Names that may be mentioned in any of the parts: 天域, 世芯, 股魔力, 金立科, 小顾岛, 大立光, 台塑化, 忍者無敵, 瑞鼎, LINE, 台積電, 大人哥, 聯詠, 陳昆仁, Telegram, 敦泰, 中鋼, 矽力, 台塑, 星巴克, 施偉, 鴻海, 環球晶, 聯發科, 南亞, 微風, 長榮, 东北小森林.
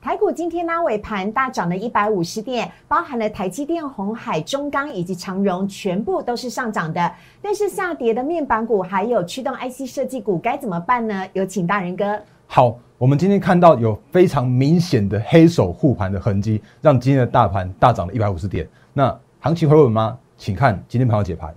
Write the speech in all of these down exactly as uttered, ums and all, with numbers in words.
台股今天呢尾盘大涨了一百五十点，包含了台积电、鸿海、中钢以及长荣，全部都是上涨的。但是下跌的面板股还有驱动 I C 设计股该怎么办呢？有请大人哥。好，我们今天看到有非常明显的黑手护盘的痕迹，让今天的大盘大涨了一百五十点。那行情回稳吗？请看今天盘后解盘。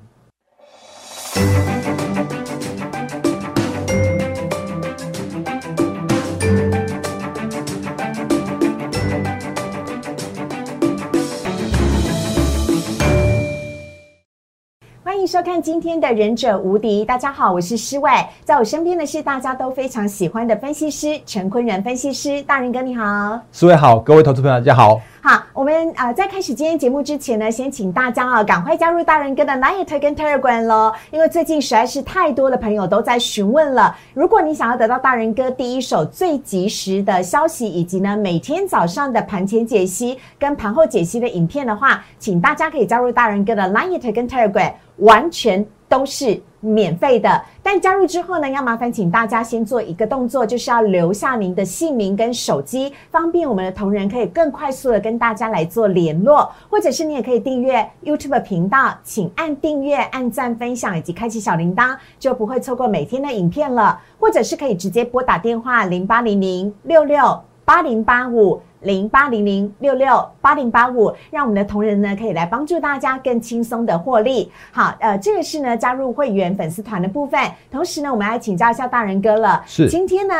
欢迎收看今天的忍者无敌。大家好，我是施伟，在我身边的是大家都非常喜欢的分析师陈昆仁分析师。大人哥你好。施伟好，各位投资朋友大家好。好，我们啊、呃、在开始今天节目之前呢，先请大家啊赶快加入大人哥的 Line 跟 Telegram 咯，因为最近实在是太多的朋友都在询问了。如果你想要得到大人哥第一手最及时的消息，以及呢每天早上的盘前解析跟盘后解析的影片的话，请大家可以加入大人哥的 Line 跟 Telegram。完全都是免费的，但加入之后呢，要麻烦请大家先做一个动作，就是要留下您的姓名跟手机，方便我们的同仁可以更快速的跟大家来做联络。或者是你也可以订阅 YouTube 频道，请按订阅、按赞、分享以及开启小铃铛，就不会错过每天的影片了。或者是可以直接拨打电话零八零零六六八零八五。零八零零六六八零八五，让我们的同仁呢可以来帮助大家更轻松的获利。好，呃，这个是呢加入会员粉丝团的部分。同时呢，我们要请教一下大人哥了。是，今天呢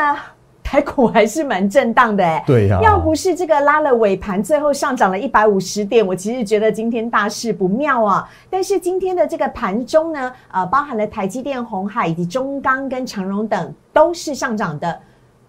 台股还是蛮震荡的哎。对呀、啊。要不是这个拉了尾盘，最后上涨了一百五十点，我其实觉得今天大事不妙啊。但是今天的这个盘中呢，呃，包含了台积电、鸿海以及中钢跟长荣等都是上涨的。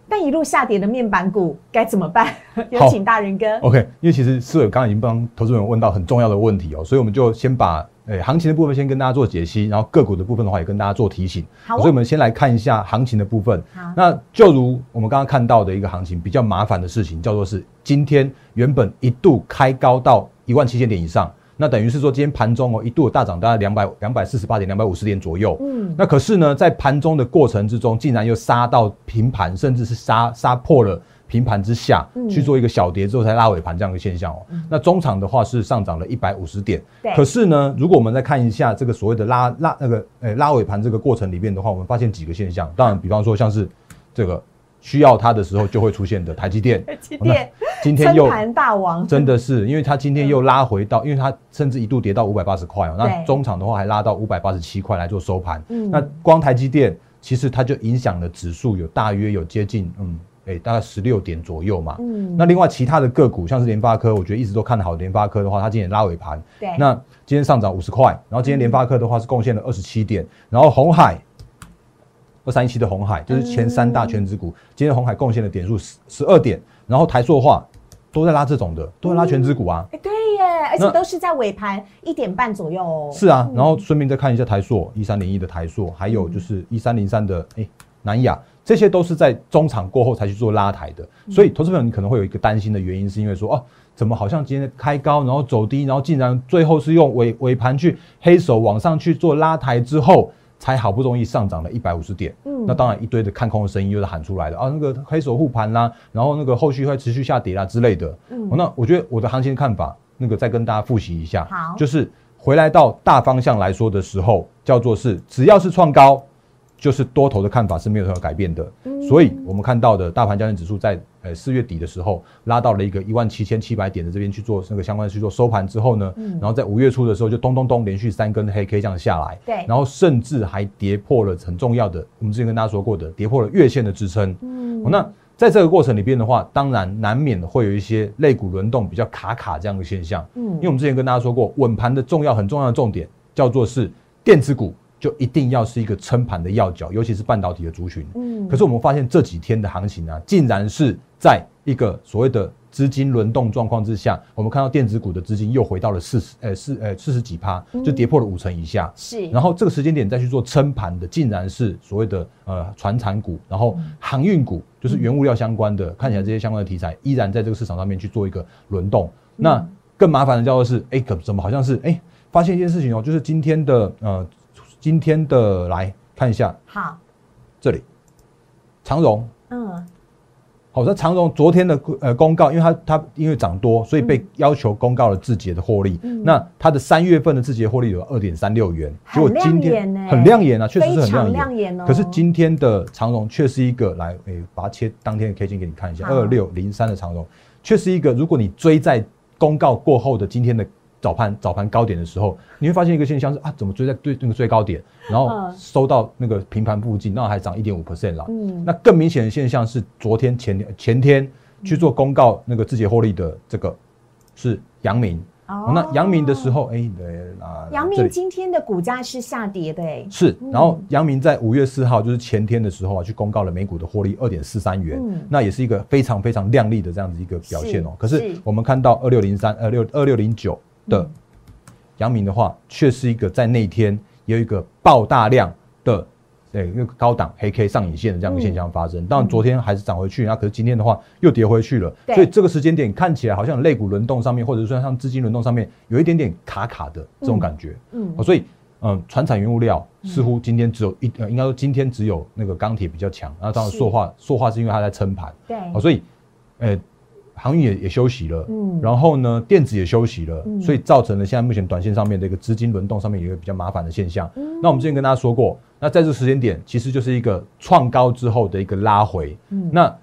但一路下跌的面板股该怎么办？有请大人哥。OK， 因为其实施伟刚刚已经帮投资人问到很重要的问题哦，所以我们就先把、欸、行情的部分先跟大家做解析，然后个股的部分的话也跟大家做提醒。好、哦，所以我们先来看一下行情的部分。好，那就如我们刚刚看到的一个行情比较麻烦的事情，叫做是今天原本一度开高到一万七千点以上。那等于是说，今天盘中哦，一度大涨大概两百四十八点、两百五十点左右。嗯，那可是呢，在盘中的过程之中，竟然又杀到平盘，甚至是杀杀破了平盘之下、嗯、去做一个小跌之后才拉尾盘这样的现象哦。嗯、那中场的话是上涨了一百五十点。可是呢，如果我们再看一下这个所谓的拉拉那个呃拉尾盘这个过程里面的话，我们发现几个现象。当然，比方说像是这个。需要它的时候就会出现的台积电，台积电今天又撑盘大王，真的是，因为它今天又拉回到，因为它甚至一度跌到五百八十块哦，那中场的话还拉到五百八十七块来做收盘。嗯、那光台积电其实它就影响了指数有大约有接近嗯。欸、大概十六点左右嘛。嗯、那另外其他的个股，像是联发科，我觉得一直都看好联发科的话，它今天拉尾盘。对。那今天上涨五十块，然后今天联发科的话是贡献了二十七点，然后鸿海。二三一七的鸿海就是前三大全指股，嗯、今天鸿海贡献的点数十二点，然后台塑化都在拉这种的，都在拉全指股啊。嗯欸、对耶，而且都是在尾盘一点半左右、哦。是啊，然后顺便再看一下台塑一三零一的台塑，还有就是一三零三的哎、欸、南亚，这些都是在中场过后才去做拉抬的。所以投资朋友你可能会有一个担心的原因，是因为说哦，怎么好像今天开高，然后走低，然后竟然最后是用尾尾盘去黑手往上去做拉抬之后。才好不容易上涨了一百五十点，嗯，那当然一堆的看空的声音又是喊出来的啊，那个黑手护盘啦，然后那个后续会持续下跌啦之类的。嗯、哦，那我觉得我的行情看法，那个再跟大家复习一下，好，就是回来到大方向来说的时候，叫做是只要是创高，就是多头的看法是没有什么改变的。嗯、所以我们看到的大盘交易指数在呃四月底的时候拉到了一个一万七千七百点的这边去做那个相关去做收盘之后呢，嗯、然后在五月初的时候就咚咚咚连续三根黑 K 这样下来，对，然后甚至还跌破了很重要的，我们之前跟大家说过的，跌破了月线的支撑。嗯，哦、那在这个过程里边的话，当然难免会有一些类股轮动比较卡卡这样的现象。嗯，因为我们之前跟大家说过，稳盘的重要很重要的重点叫做是电子股。就一定要是一个撑盘的要角，尤其是半导体的族群。嗯，可是我们发现这几天的行情啊，竟然是在一个所谓的资金轮动状况之下，我们看到电子股的资金又回到了四十呃四呃四十几趴，就跌破了五成以下。嗯、是，然后这个时间点再去做撑盘的，竟然是所谓的呃传产股，然后航运股，就是原物料相关的，嗯、看起来这些相关的题材依然在这个市场上面去做一个轮动。嗯、那更麻烦的叫做是，哎、欸，怎么好像是哎、欸、发现一件事情哦，就是今天的呃。今天的来看一下，好，这里长荣，嗯，好，那长荣昨天的呃公告，因为它它因为涨多，所以被要求公告了自己的获利。嗯、那它的三月份的自己的获利有二点三六元，结果今天很亮眼啊，确实是很亮眼。亮眼哦、可是今天的长荣却是一个来，诶、欸，把它切当天的 K 线给你看一下，二六零三的长荣，却是一个如果你追在公告过后的今天的早盘早盘高点的时候，你会发现一个现象是啊，怎么追在对那个最高点，然后收到那个平盘附近，那还涨 百分之一点五 啦。嗯，那更明显的现象是昨天前天前天去做公告那个自结获利的这个是阳明。哦，那阳明的时候，哎、欸，啊，阳明今天的股价是下跌的、欸，哎，是。然后阳明在五月四号，就是前天的时候啊，去公告了每股的获利二点四三元，嗯、那也是一个非常非常亮丽的这样子一个表现哦、喔。是，可是我们看到二六零三、二六二六零九的阳明的话，却是一个在那天也有一个爆大量的。对，因为高档黑 K 上影线的这样的现象发生，当然、嗯、昨天还是涨回去，那、啊、可是今天的话又跌回去了，所以这个时间点看起来好像类股轮动上面，或者说像资金轮动上面有一点点卡卡的这种感觉，嗯，哦、所以嗯，传产原物料似乎今天只有一，呃、应该说今天只有那个钢铁比较强，然后当然塑化，塑化是因为它在撑盘，对，哦、所以，呃。航运也也休息了，嗯，然后呢，电子也休息了，嗯、所以造成了现在目前短线上面的一个资金轮动上面有一个比较麻烦的现象。嗯、那我们之前跟大家说过，那在这个时间点其实就是一个创高之后的一个拉回，嗯、那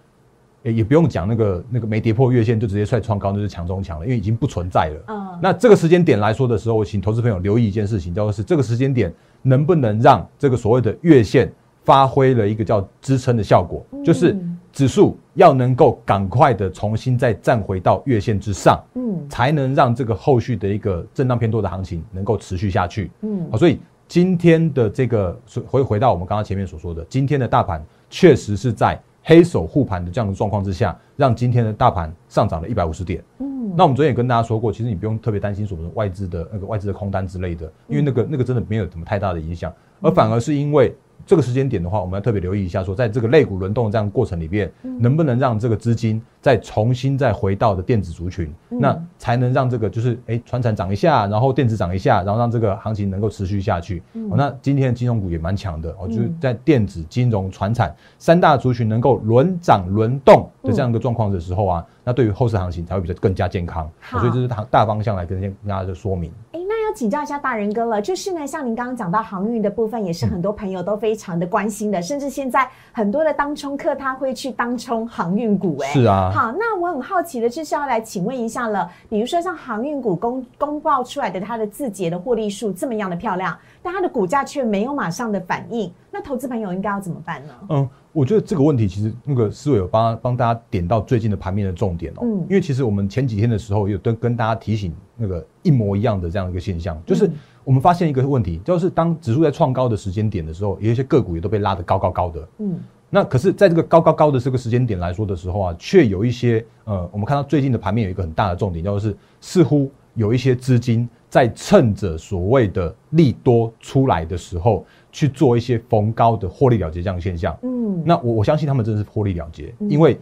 也也不用讲那个那个没跌破月线就直接率创高，那就是强中强了，因为已经不存在了。嗯、那这个时间点来说的时候，我请投资朋友留意一件事情，叫做是这个时间点能不能让这个所谓的月线发挥了一个叫支撑的效果，嗯、就是。指数要能够赶快的重新再站回到月线之上，嗯，才能让这个后续的一个震荡偏多的行情能够持续下去，嗯，好，所以今天的这个回回到我们刚刚前面所说的，今天的大盘确实是在黑手护盘的这样的状况之下，让今天的大盘上涨了一百五十点，嗯，那我们昨天也跟大家说过，其实你不用特别担心什么外资的那个外资的空单之类的，因为那个那个真的没有什么太大的影响，而反而是因为。这个时间点的话，我们要特别留意一下，说在这个类股轮动的这样的过程里面，嗯、能不能让这个资金再重新再回到的电子族群，嗯、那才能让这个就是哎，传产涨一下，然后电子涨一下，然后让这个行情能够持续下去。嗯哦、那今天的金融股也蛮强的，哦，就是在电子、金融、传产三大族群能够轮涨轮动的这样一个状况的时候啊，嗯、那对于后市行情才会比较更加健康。哦、所以这是大方向来跟跟大家的说明。请教一下大人哥了，就是呢，像您刚刚讲到航运的部分，也是很多朋友都非常的关心的，嗯、甚至现在很多的当冲客他会去当冲航运股、欸，哎，是啊。好，那我很好奇的就是要来请问一下了，比如说像航运股公公报出来的它的自结的获利数这么样的漂亮，但它的股价却没有马上的反应，那投资朋友应该要怎么办呢？嗯，我觉得这个问题其实那个思维有帮帮大家点到最近的盘面的重点哦，嗯、因为其实我们前几天的时候有跟跟大家提醒那个一模一样的这样一个现象，就是我们发现一个问题，就是当指数在创高的时间点的时候，有一些个股也都被拉得高高高的，嗯，那可是在这个高高高的这个时间点来说的时候啊，却有一些呃，我们看到最近的盘面有一个很大的重点，就是似乎有一些资金在趁着所谓的利多出来的时候。去做一些逢高的获利了结这样的现象，嗯，那我我相信他们真的是获利了结，嗯、因为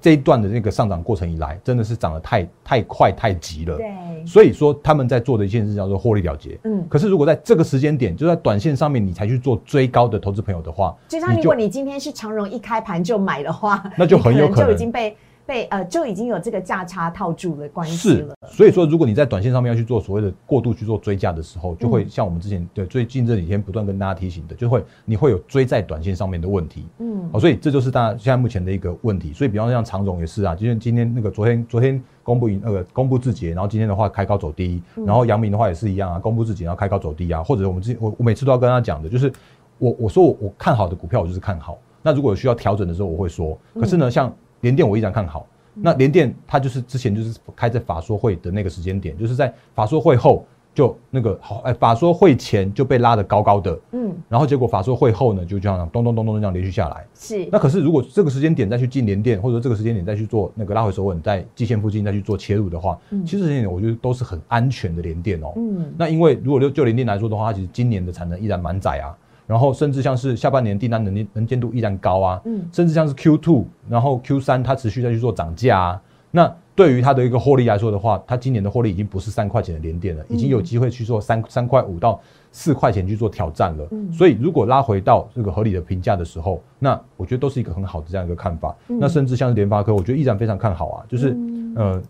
这一段的那个上涨过程以来，真的是涨得太太快太急了，对，所以说他们在做的一件事叫做获利了结，嗯，可是如果在这个时间点，就在短线上面你才去做追高的投资朋友的话，就像如果你今天是长荣一开盘就买的话，那就很有可能就已经被。被呃就已经有这个价差套住的关系了，是，所以说如果你在短线上面要去做所谓的过度去做追价的时候，就会像我们之前对最近这几天不断跟大家提醒的，就会你会有追在短线上面的问题，嗯，好，所以这就是大家现在目前的一个问题，所以比方像长荣也是啊，今天今天那个昨天昨天公布那个、呃、公布自结，然后今天的话开高走低，嗯、然后阳明的话也是一样啊，公布自结然后开高走低啊，或者我们之我我每次都要跟他讲的，就是我我说我我看好的股票我就是看好，那如果有需要调整的时候我会说，可是呢，嗯、像。联电我依然看好，那联电它就是之前就是开在法说会的那个时间点，就是在法说会后就那个好，哎，法说会前就被拉得高高的，嗯，然后结果法说会后呢就这样咚咚咚咚这样连续下来，是。那可是如果这个时间点再去进联电，或者说这个时间点再去做那个拉回手稳，在季线附近再去做切入的话，嗯、其实这些我觉得都是很安全的联电哦，嗯。那因为如果就联电来说的话，它其实今年的产能依然蛮窄啊。然后甚至像是下半年订单能能见度依然高啊，嗯，甚至像是 Q 二，然后 Q 三它持续再去做涨价啊，那对于它的一个获利来说的话，它今年的获利已经不是三块钱的联电了，已经有机会去做三三块五到四块钱去做挑战了。嗯、所以如果拉回到这个合理的评价的时候，那我觉得都是一个很好的这样一个看法。嗯、那甚至像是联发科，我觉得依然非常看好啊，就是、嗯、呃，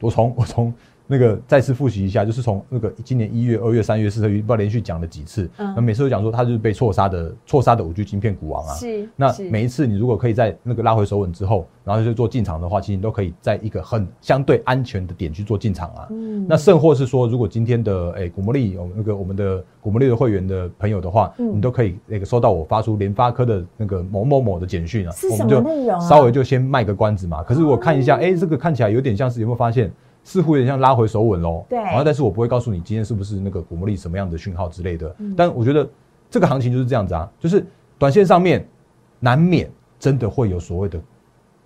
我从我从。那个再次复习一下，就是从那个今年一月、二月、三月、四月，不知道连续讲了几次，那、嗯、每次都讲说它就是被错杀的错杀的五 G 晶片股王啊。是，那每一次你如果可以在那个拉回手稳之后，然后就做进场的话，其实你都可以在一个很相对安全的点去做进场啊。嗯、那甚或是说，如果今天的哎、欸、股魔力，我们那个我们的股魔力的会员的朋友的话，嗯、你都可以那个收到我发出联发科的那个某某某的简讯啊，是什么内容啊？稍微就先卖个关子嘛。可是我看一下，哎、嗯欸，这个看起来有点像是有没有发现？似乎有点像拉回手稳咯，对。然后，但是我不会告诉你今天是不是那个股魔力什么样的讯号之类的。嗯、但我觉得这个行情就是这样子啊，就是短线上面难免真的会有所谓的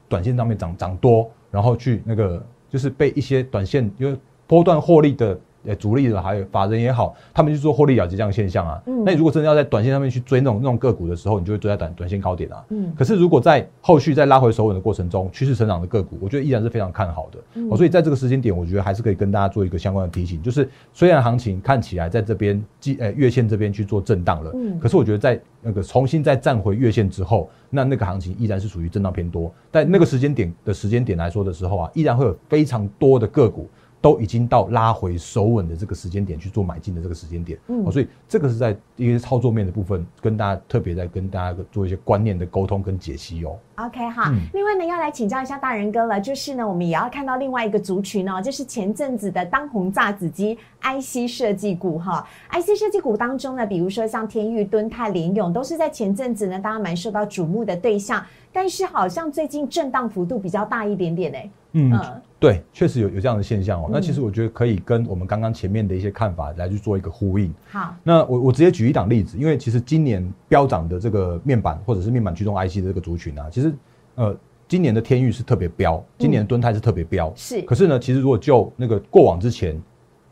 短线上面涨涨多，然后去那个就是被一些短线因为波段获利的呃主力的还有法人也好，他们去做获利了结这样的现象啊。嗯、那你如果真的要在短线上面去追那种那种个股的时候，你就会追在短短线高点啊。嗯、可是如果在后续在拉回手稳的过程中，趋势成长的个股，我觉得依然是非常看好的。嗯哦、所以在这个时间点，我觉得还是可以跟大家做一个相关的提醒，就是虽然行情看起来在这边呃月线这边去做震荡了，嗯、可是我觉得在那个重新再站回月线之后，那那个行情依然是属于震荡偏多。但那个时间点的时间点来说的时候啊，依然会有非常多的个股。都已经到拉回手稳的这个时间点去做买进的这个时间点，嗯哦，所以这个是在一些操作面的部分，跟大家特别在跟大家做一些观念的沟通跟解析哦。OK 哈，嗯、另外呢要来请教一下大仁哥了，就是呢我们也要看到另外一个族群哦，就是前阵子的当红炸子鸡 I C 设计股哈 ，I C 设计股当中呢，比如说像天域、敦泰、联咏，都是在前阵子呢大家蛮受到瞩目的对象，但是好像最近震荡幅度比较大一点点哎、欸。嗯，呃、对，确实有有这样的现象哦。嗯、那其实我觉得可以跟我们刚刚前面的一些看法来去做一个呼应。好，那我我直接举一档例子，因为其实今年飙涨的这个面板或者是面板驱动 I C 的这个族群啊，其实呃今年的天域是特别飙，今年的敦泰是特别飙，是、嗯。可是呢，其实如果就那个过往之前，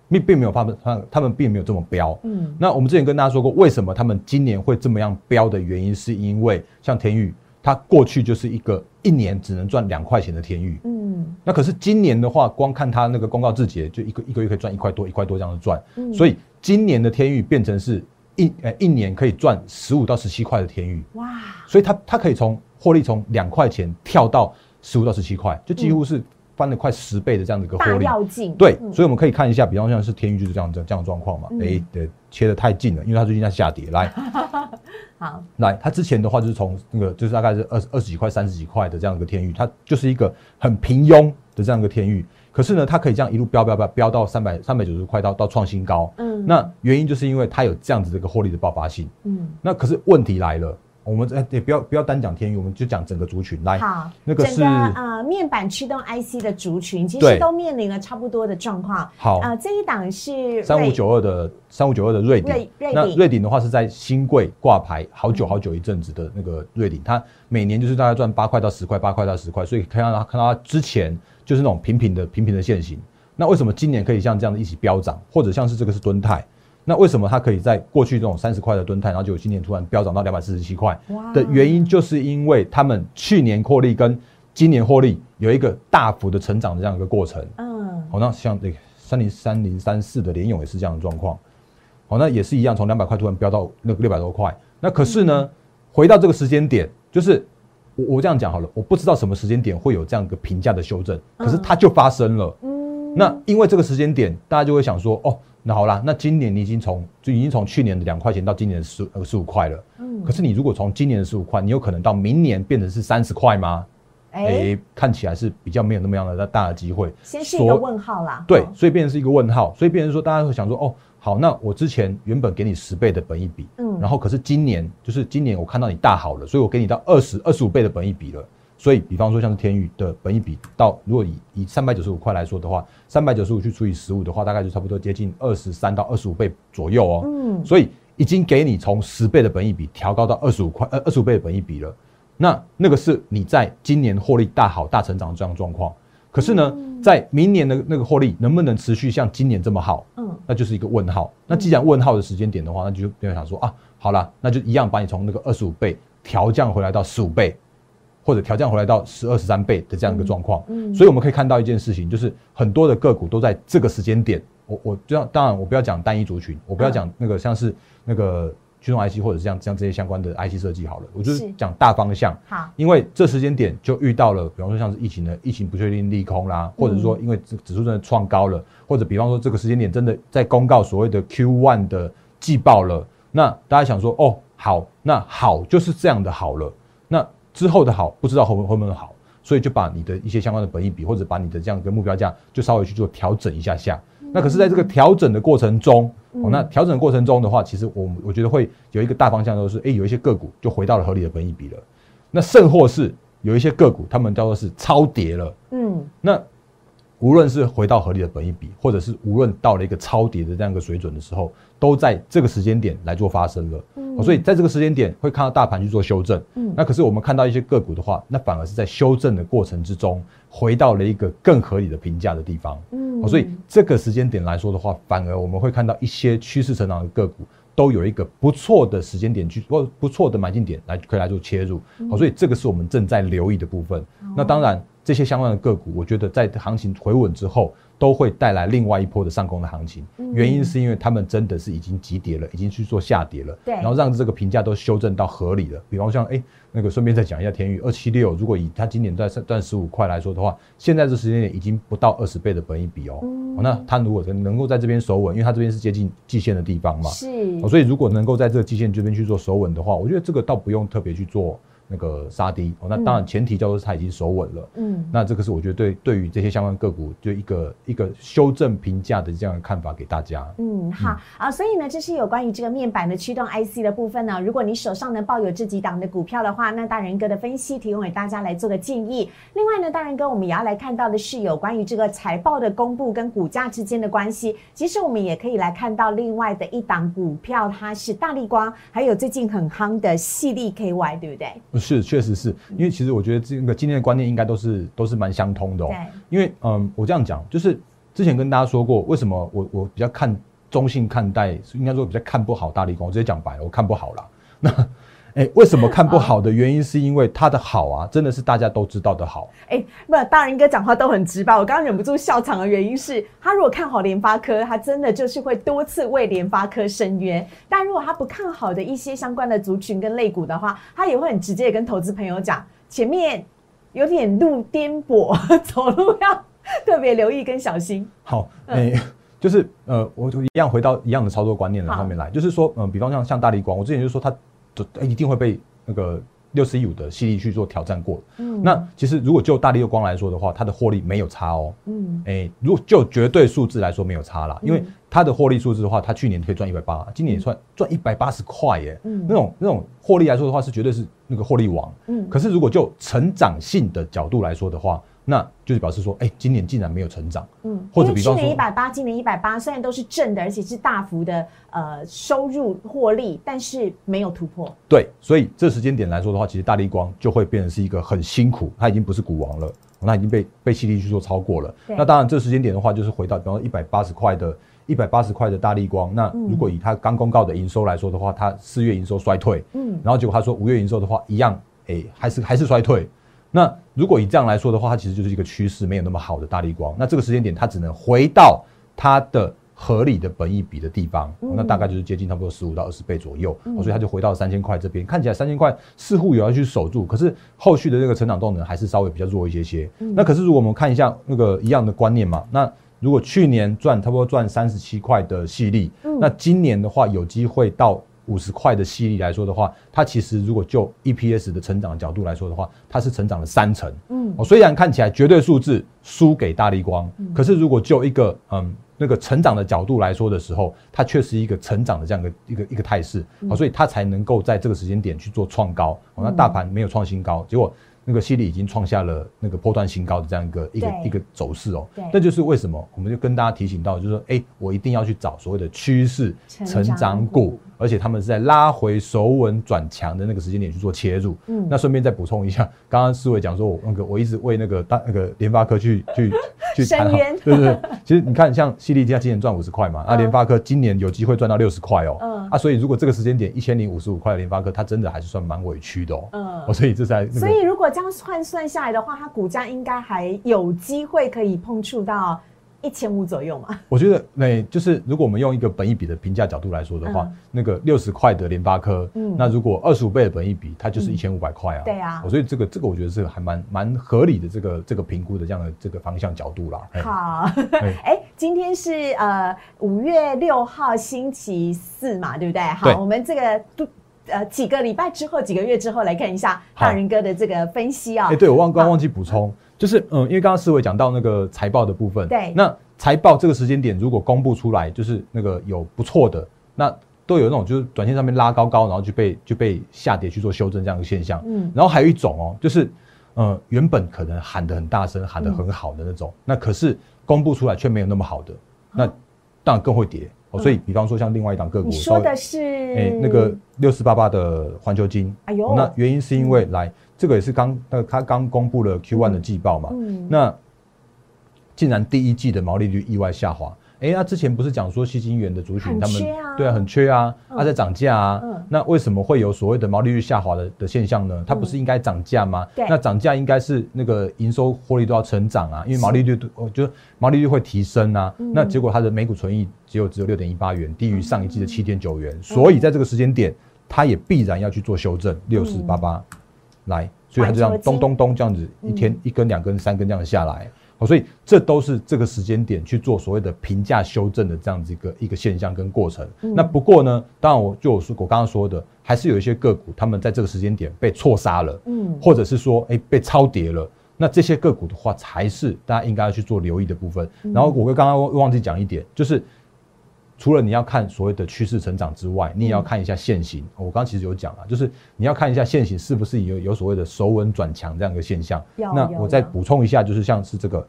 并并没有他们他他们并没有这么飙。嗯。那我们之前跟大家说过，为什么他们今年会这么样飙的原因，是因为像天域。它过去就是一个一年只能赚两块钱的天域，嗯，那可是今年的话，光看它那个公告字节，就一个一个月可以赚一块多、一块多这样的赚，嗯、所以今年的天域变成是一呃一年可以赚十五到十七块的天域，哇！所以它它可以从获利从两块钱跳到十五到十七块，就几乎是翻了快十倍的这样的一个获利，大要进对，嗯、所以我们可以看一下，比方像是天域就是这样这样的状况嘛，哎、嗯欸，切得太近了，因为它最近在下跌，来。好，来，它之前的话就是从那个就是大概是二十二十几块、三十几块的这样一个天域，它就是一个很平庸的这样一个天域。可是呢，它可以这样一路飙飙飙飙到三百三百九十块到到创新高。嗯，那原因就是因为它有这样子的一个获利的爆发性。嗯，那可是问题来了，我们也不要不要单讲天域，我们就讲整个族群来。好，那个是整个呃面板驱动 I C 的族群，其实都面临了差不多的状况。好，呃，这一档是三五九二的。三五九二的瑞鼎，那瑞鼎的话是在新贵挂牌好久好久一阵子的那个瑞鼎，它每年就是大概赚八块到十块，八块到十块，所以看到它看到它之前就是那种平平的平平的现形。那为什么今年可以像这样的一起飙涨，或者像是这个是敦泰？那为什么它可以在过去这种三十块的敦泰，然后就今年突然飙涨到两百四十七块？的原因就是因为他们去年获利跟今年获利有一个大幅的成长的这样一个过程。嗯，好，那像这个三零三零三四的联咏也是这样的状况。好，那也是一样，从两百块突然飙到那个六百多块。那可是呢，嗯、回到这个时间点，就是我我这样讲好了，我不知道什么时间点会有这样一个评价的修正，可是它就发生了。嗯，那因为这个时间点，大家就会想说，哦，那好啦，那今年你已经从就已经从去年的两块钱到今年的十呃十五块了。嗯，可是你如果从今年的十五块，你有可能到明年变成是三十块吗？哎、欸，看起来是比较没有那么样的大的机会。先是一个问号啦。对，所以变成是一个问号，所以变成说大家会想说，哦。好，那我之前原本给你十倍的本益比，嗯，然后可是今年就是今年我看到你大好了，所以我给你到二十二十五倍的本益比了。所以比方说像是天宇的本益比到，如果以以三百九十五块来说的话，三百九十五去除以十五的话，大概就差不多接近二十三到二十五倍左右哦。嗯，所以已经给你从十倍的本益比调高到二十五块呃二十五倍的本益比了。那那个是你在今年获利大好大成长这样状况。可是呢，在明年的那个获利能不能持续像今年这么好？嗯，那就是一个问号。那既然问号的时间点的话，那就就想说啊，好啦，那就一样把你从那个二十五倍调降回来到十五倍。或者调降回来到十二十三倍的这样一个状况。嗯嗯、所以我们可以看到一件事情，就是很多的个股都在这个时间点。我我这样当然我不要讲单一族群，我不要讲那个像是那个驱动 I C 或者是像像这些相关的 I C 设计好了，我就是讲大方向。好，因为这时间点就遇到了，比方说像是疫情的疫情不确定利空啦，或者说因为指数真的创高了，嗯、或者比方说这个时间点真的在公告所谓的 Q 一 的季报了，那大家想说哦好，那好就是这样的好了，那之后的好不知道会不会好。所以就把你的一些相关的本益比，或者把你的这样一个目标价，就稍微去做调整一下下。嗯、那可是，在这个调整的过程中，嗯哦、那调整的过程中的话，其实我我觉得会有一个大方向，就是哎，有一些个股就回到了合理的本益比了。那甚或是有一些个股，他们叫做是超跌了。嗯，那无论是回到合理的本益比，或者是无论到了一个超跌的这样一个水准的时候，都在这个时间点来做发生了。嗯哦、所以在这个时间点会看到大盘去做修正。嗯、那可是我们看到一些个股的话，那反而是在修正的过程之中，回到了一个更合理的评价的地方。嗯哦、所以这个时间点来说的话，反而我们会看到一些趋势成长的个股都有一个不错的时间点去，或不错的买进点来可以来做切入。嗯哦、所以这个是我们正在留意的部分。嗯、那当然，这些相关的个股，我觉得在行情回稳之后，都会带来另外一波的上攻的行情。原因是因为他们真的是已经急跌了，已经去做下跌了，然后让这个评价都修正到合理了。比方像哎、欸，那个顺便再讲一下天宇二七六，如果以它今年在赚十五块来说的话，现在这时间点已经不到二十倍的本益比哦。嗯、那它如果能够在这边守稳，因为它这边是接近季线的地方嘛，是、哦，所以如果能够在这个季线这边去做守稳的话，我觉得这个倒不用特别去做那个杀低。哦，那当然前提叫做它已经守稳了。嗯，那这个是我觉得对对于这些相关个股就一个一个修正评价的这样的看法给大家。嗯，好嗯啊，所以呢，这是有关于这个面板的驱动 I C 的部分呢。如果你手上能抱有这几档的股票的话，那大仁哥的分析提供给大家来做个建议。另外呢，大仁哥我们也要来看到的是有关于这个财报的公布跟股价之间的关系。其实我们也可以来看到另外的一档股票，它是大立光，还有最近很夯的矽力 K Y， 对不对？是，确实是，因为其实我觉得这个今天的观念应该都是都是蛮相通的哦。因为嗯，我这样讲，就是之前跟大家说过，为什么我我比较看中性看待，应该说比较看不好大立光，我直接讲白了，我看不好啦。那哎，为什么看不好的原因是因为它的好啊，真的是大家都知道的好。哎，不，大仁哥讲话都很直白，我刚刚忍不住笑场的原因是，他如果看好联发科，他真的就是会多次为联发科申冤；但如果他不看好的一些相关的族群跟类股的话，他也会很直接的跟投资朋友讲，前面有点路颠簸，走路要特别留意跟小心。好，哎、嗯。就是呃，我一样回到一样的操作观念的上面来，就是说，嗯、呃，比方像像大立光，我之前就说它、欸、一定会被那个六四一五的矽力去做挑战过。嗯，那其实如果就大立光来说的话，它的获利没有差哦。嗯，哎、欸，如果就绝对数字来说没有差啦，因为它的获利数字的话，它去年可以赚一百八十，今年也算赚一百八十块耶。嗯，那种那种获利来说的话，是绝对是那个获利王。嗯，可是如果就成长性的角度来说的话，那就是表示说，哎、欸，今年竟然没有成长，嗯，或者比方说去年一百八十，今年一百八十，虽然都是正的，而且是大幅的呃收入获利，但是没有突破。对，所以这时间点来说的话，其实大立光就会变成是一个很辛苦，它已经不是股王了，它已经被被矽力去做超过了。那当然，这时间点的话，就是回到比方说一百八十块的一百八十块的大立光。那如果以它刚公告的营收来说的话，它四月营收衰退，嗯，然后结果它说五月营收的话一样，哎、欸，还是还是衰退。那如果以这样来说的话，它其实就是一个趋势没有那么好的大立光。那这个时间点，它只能回到它的合理的本益比的地方，嗯哦、那大概就是接近差不多十五到二十倍左右，嗯哦、所以它就回到三千块这边。看起来三千块似乎有要去守住，可是后续的这个成长动能还是稍微比较弱一些些。嗯、那可是如果我们看一下那个一样的观念嘛，那如果去年赚差不多赚三十七块的矽力，嗯、那今年的话有机会到五十块的矽力来说的话，它其实如果就 E P S 的成长的角度来说的话，它是成长了三成。嗯，哦、虽然看起来绝对数字输给大立光，嗯、可是如果就一个嗯那个成长的角度来说的时候，它却是一个成长的这样的一个一个态势，嗯哦，所以它才能够在这个时间点去做创高。哦、那大盘没有创新高，结果那个矽力已经创下了那个波段新高的这样一个一个一个走势哦。这就是为什么我们就跟大家提醒到，就是说，哎、欸，我一定要去找所谓的趋势成长股，而且他们是在拉回守稳转强的那个时间点去做切入。嗯，那顺便再补充一下，刚刚思维讲说我那个我一直为那个大那个联发科去去去谈好，对对对。其实你看，像西利基它今年赚五十块嘛，那联发科今年有机会赚到六十块哦。嗯。啊，所以如果这个时间点一千零五十五块的联发科，它真的还是算蛮委屈的哦。嗯。哦，所以这才。所以如果这样换算下来的话，它股价应该还有机会可以碰触到一千五左右嘛。我觉得，那就是如果我们用一个本益比的评价角度来说的话，那个六十块的联发科，嗯，那如果二十五倍的本益比，它就是一千五百块啊。对啊。所以这个这个我觉得是还蛮蛮合理的这个这个评估的这样的这个方向角度啦。好，哎，今天是呃五月六号星期四嘛，对不对？好，我们这个。呃，几个礼拜之后，几个月之后来看一下大仁哥的这个分析啊、喔。哎、欸，对我忘刚忘记补充，就是嗯，因为刚刚思维讲到那个财报的部分，对，那财报这个时间点如果公布出来，就是那个有不错的，那都有那种就是短线上面拉高高，然后就被就被下跌去做修正这样的现象。嗯，然后还有一种哦、喔，就是呃原本可能喊得很大声，喊得很好的那种，嗯、那可是公布出来却没有那么好的，那当然更会跌。哦、所以，比方说像另外一档个股，你说的是、欸、那个六四八八的环球金，哎呦、哦，那原因是因为、嗯、来这个也是刚那他刚公布了 Q 一 的季报嘛，嗯、那竟然第一季的毛利率意外下滑，哎、欸，那、啊、之前不是讲说矽晶圆的族群他们、啊、对啊很缺啊，它、嗯啊、在涨价啊，嗯、那为什么会有所谓的毛利率下滑的的现象呢？它不是应该涨价吗？嗯、那涨价应该是那个营收获利都要成长啊，因为毛利率我觉得毛利率会提升啊，嗯、那结果它的每股存益。只有只有六点一八元，低于上一季的七点九元，嗯、所以在这个时间点，它也必然要去做修正，六四八八来，所以它就这样咚咚咚这样子，一天一根、两根、三根这样下来，好，所以这都是这个时间点去做所谓的评价修正的这样子一个一个现象跟过程。嗯、那不过呢，当然我就我说我刚刚说的，还是有一些个股，他们在这个时间点被错杀了，嗯、或者是说哎、欸、被超跌了。那这些个股的话，才是大家应该要去做留意的部分。嗯、然后我刚刚忘记讲一点，就是。除了你要看所谓的趋势成长之外，你也要看一下现行。嗯、我刚刚其实有讲啊，就是你要看一下现行是不是有有所谓的守稳转强这样一个现象。那我再补充一下，就是像是这个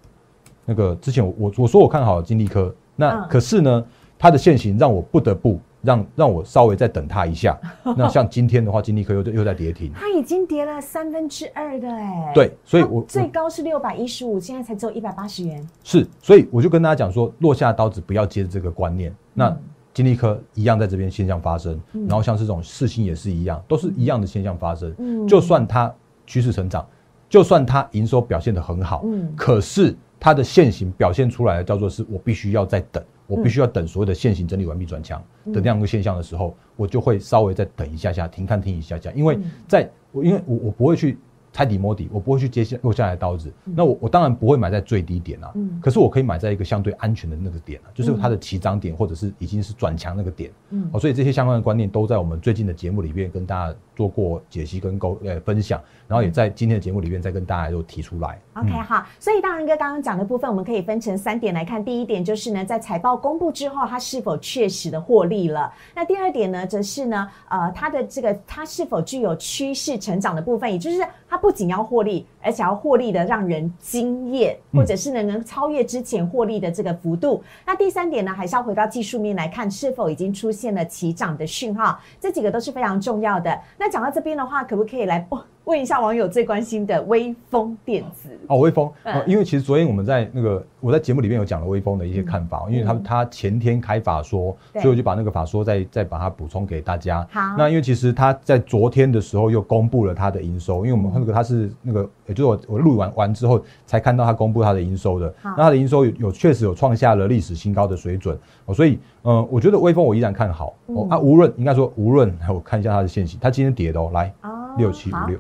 那个之前我我我说我看好金立科，那可是呢，嗯、它的现行让我不得不让让我稍微再等它一下。那像今天的话，金立科又又在跌停，它已经跌了三分之二的哎、欸。对，所以我最高是六百一十五，现在才只有一百八十元。是，所以我就跟大家讲说，落下刀子不要接这个观念。那金立科一样在这边现象发生，嗯、然后像是这种世芯也是一样，都是一样的现象发生。嗯、就算它趋势成长，就算它营收表现得很好，嗯、可是它的现行表现出来的叫做是我必须要再等，我必须要等所谓的现行整理完毕转强的那样一个现象的时候，我就会稍微再等一下下，停看听一下下，因为在我因为我我不会去。猜底摸底，我不会去接下落下来的刀子。嗯、那我我当然不会买在最低点啊，嗯、可是我可以买在一个相对安全的那个点啊，就是它的起涨点或者是已经是转强那个点。嗯、哦，所以这些相关的观念都在我们最近的节目里面跟大家做过解析跟沟呃分享，然后也在今天的节目里面再跟大家都提出来。嗯、OK 好，所以大仁哥刚刚讲的部分，我们可以分成三点来看。第一点就是呢，在财报公布之后，它是否确实的获利了？那第二点呢，则是呢，呃，它的这个它是否具有趋势成长的部分，也就是它。不仅要获利，而且要获利的让人惊艳，或者是呢能超越之前获利的这个幅度。嗯、那第三点呢，还是要回到技术面来看，是否已经出现了起涨的讯号？这几个都是非常重要的。那讲到这边的话，可不可以来问一下网友最关心的微风电子？哦，微风、嗯哦，因为其实昨天我们在那个我在节目里面有讲了微风的一些看法，嗯、因为他他前天开法说，嗯、所以我就把那个法说再再把它补充给大家。好，那因为其实他在昨天的时候又公布了他的营收，因为我们那个。它是那个，也就是我我录完完之后才看到它公布它的营收的，那它的营收有有确实有创下了历史新高的水准，哦、所以嗯、呃，我觉得微风我依然看好，嗯、哦啊，无论应该说无论，我看一下它的现形，它今天跌的哦，来六七五六， 六七五六,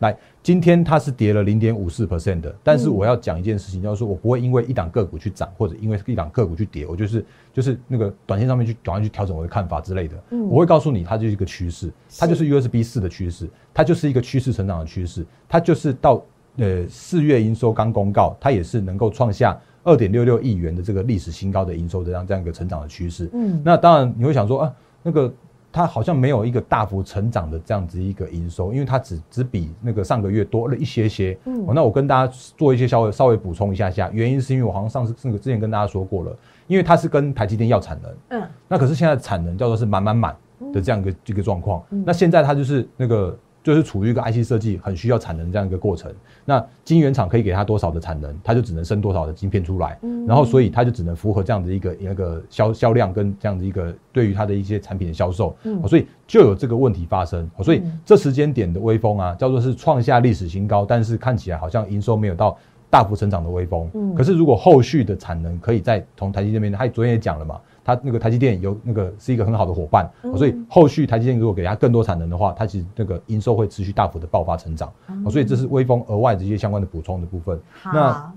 来今天它是跌了零点五四 percent 的，但是我要讲一件事情，嗯、就是说我不会因为一档个股去涨或者因为一档个股去跌，我就是就是那个短线上面去短线去调整我的看法之类的，嗯、我会告诉你它就是一个趋势，它就是 U S B 四的趋势。它就是一个趋势成长的趋势，它就是到呃四月营收刚公告，它也是能够创下二点六六亿元的这个历史新高的营收的这样这样一个成长的趋势。嗯，那当然你会想说啊，那个它好像没有一个大幅成长的这样子一个营收，因为它只只比那个上个月多了一些些。嗯、哦，那我跟大家做一些稍微稍微补充一下下，原因是因为我好像上次那个之前跟大家说过了，因为它是跟台积电要产能，嗯，那可是现在产能叫做是满满满的这样一个一个状况，嗯、那现在它就是那个。就是处于一个 I C 设计很需要产能这样一个过程。那晶圆厂可以给它多少的产能，它就只能生多少的晶片出来，嗯、然后所以它就只能符合这样的一个那个销销量跟这样的一个对于它的一些产品的销售、嗯哦，所以就有这个问题发生。哦、所以这时间点的微风啊，叫做是创下历史新高，但是看起来好像营收没有到大幅成长的微风。嗯、可是如果后续的产能可以再从台积电那边，他昨天也讲了嘛。它那个台积电有那个是一个很好的伙伴，嗯哦、所以后续台积电如果给它更多产能的话，它其实那个营收会持续大幅的爆发成长，嗯哦、所以这是微风额外的一些相关的补充的部分。那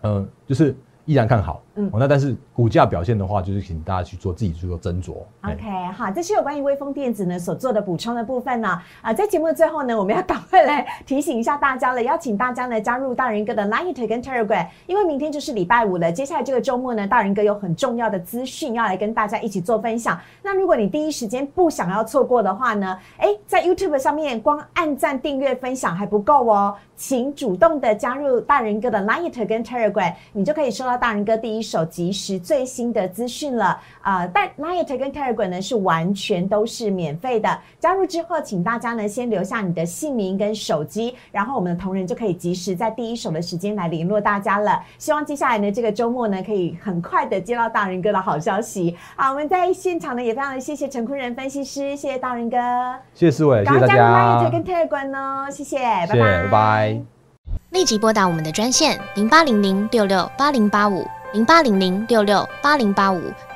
嗯、呃，就是依然看好，嗯、哦，那但是股价表现的话，就是请大家去做自己去做斟酌。OK， 好，这是有关于微风电子呢所做的补充的部分呢。啊、呃，在节目的最后呢，我们要赶快来提醒一下大家了，邀请大家呢加入大人哥的 Line 跟 Telegram， 因为明天就是礼拜五了，接下来这个周末呢，大人哥有很重要的资讯要来跟大家一起做分享。那如果你第一时间不想要错过的话呢，哎，在 YouTube 上面光按赞、订阅、分享还不够哦，请主动的加入大人哥的 Line 跟 Telegram， 你就可以收到大人哥第一手及时最新的资讯了。呃，但 Line 跟 Telegram 呢是完全都是免费的。加入之后，请大家呢先留下你的姓名跟手机，然后我们的同仁就可以及时在第一手的时间来联络大家了。希望接下来呢这个周末呢可以很快的接到大人哥的好消息。好，我们在现场呢也非常的谢谢陈昆仁分析师，谢谢大人哥，谢谢思玮，谢谢大家。加入 Line 跟 Telegram 哦，谢谢，拜拜，拜拜。立即拨打我们的专线零八零零六六八零八五。零八零零六六八零八五，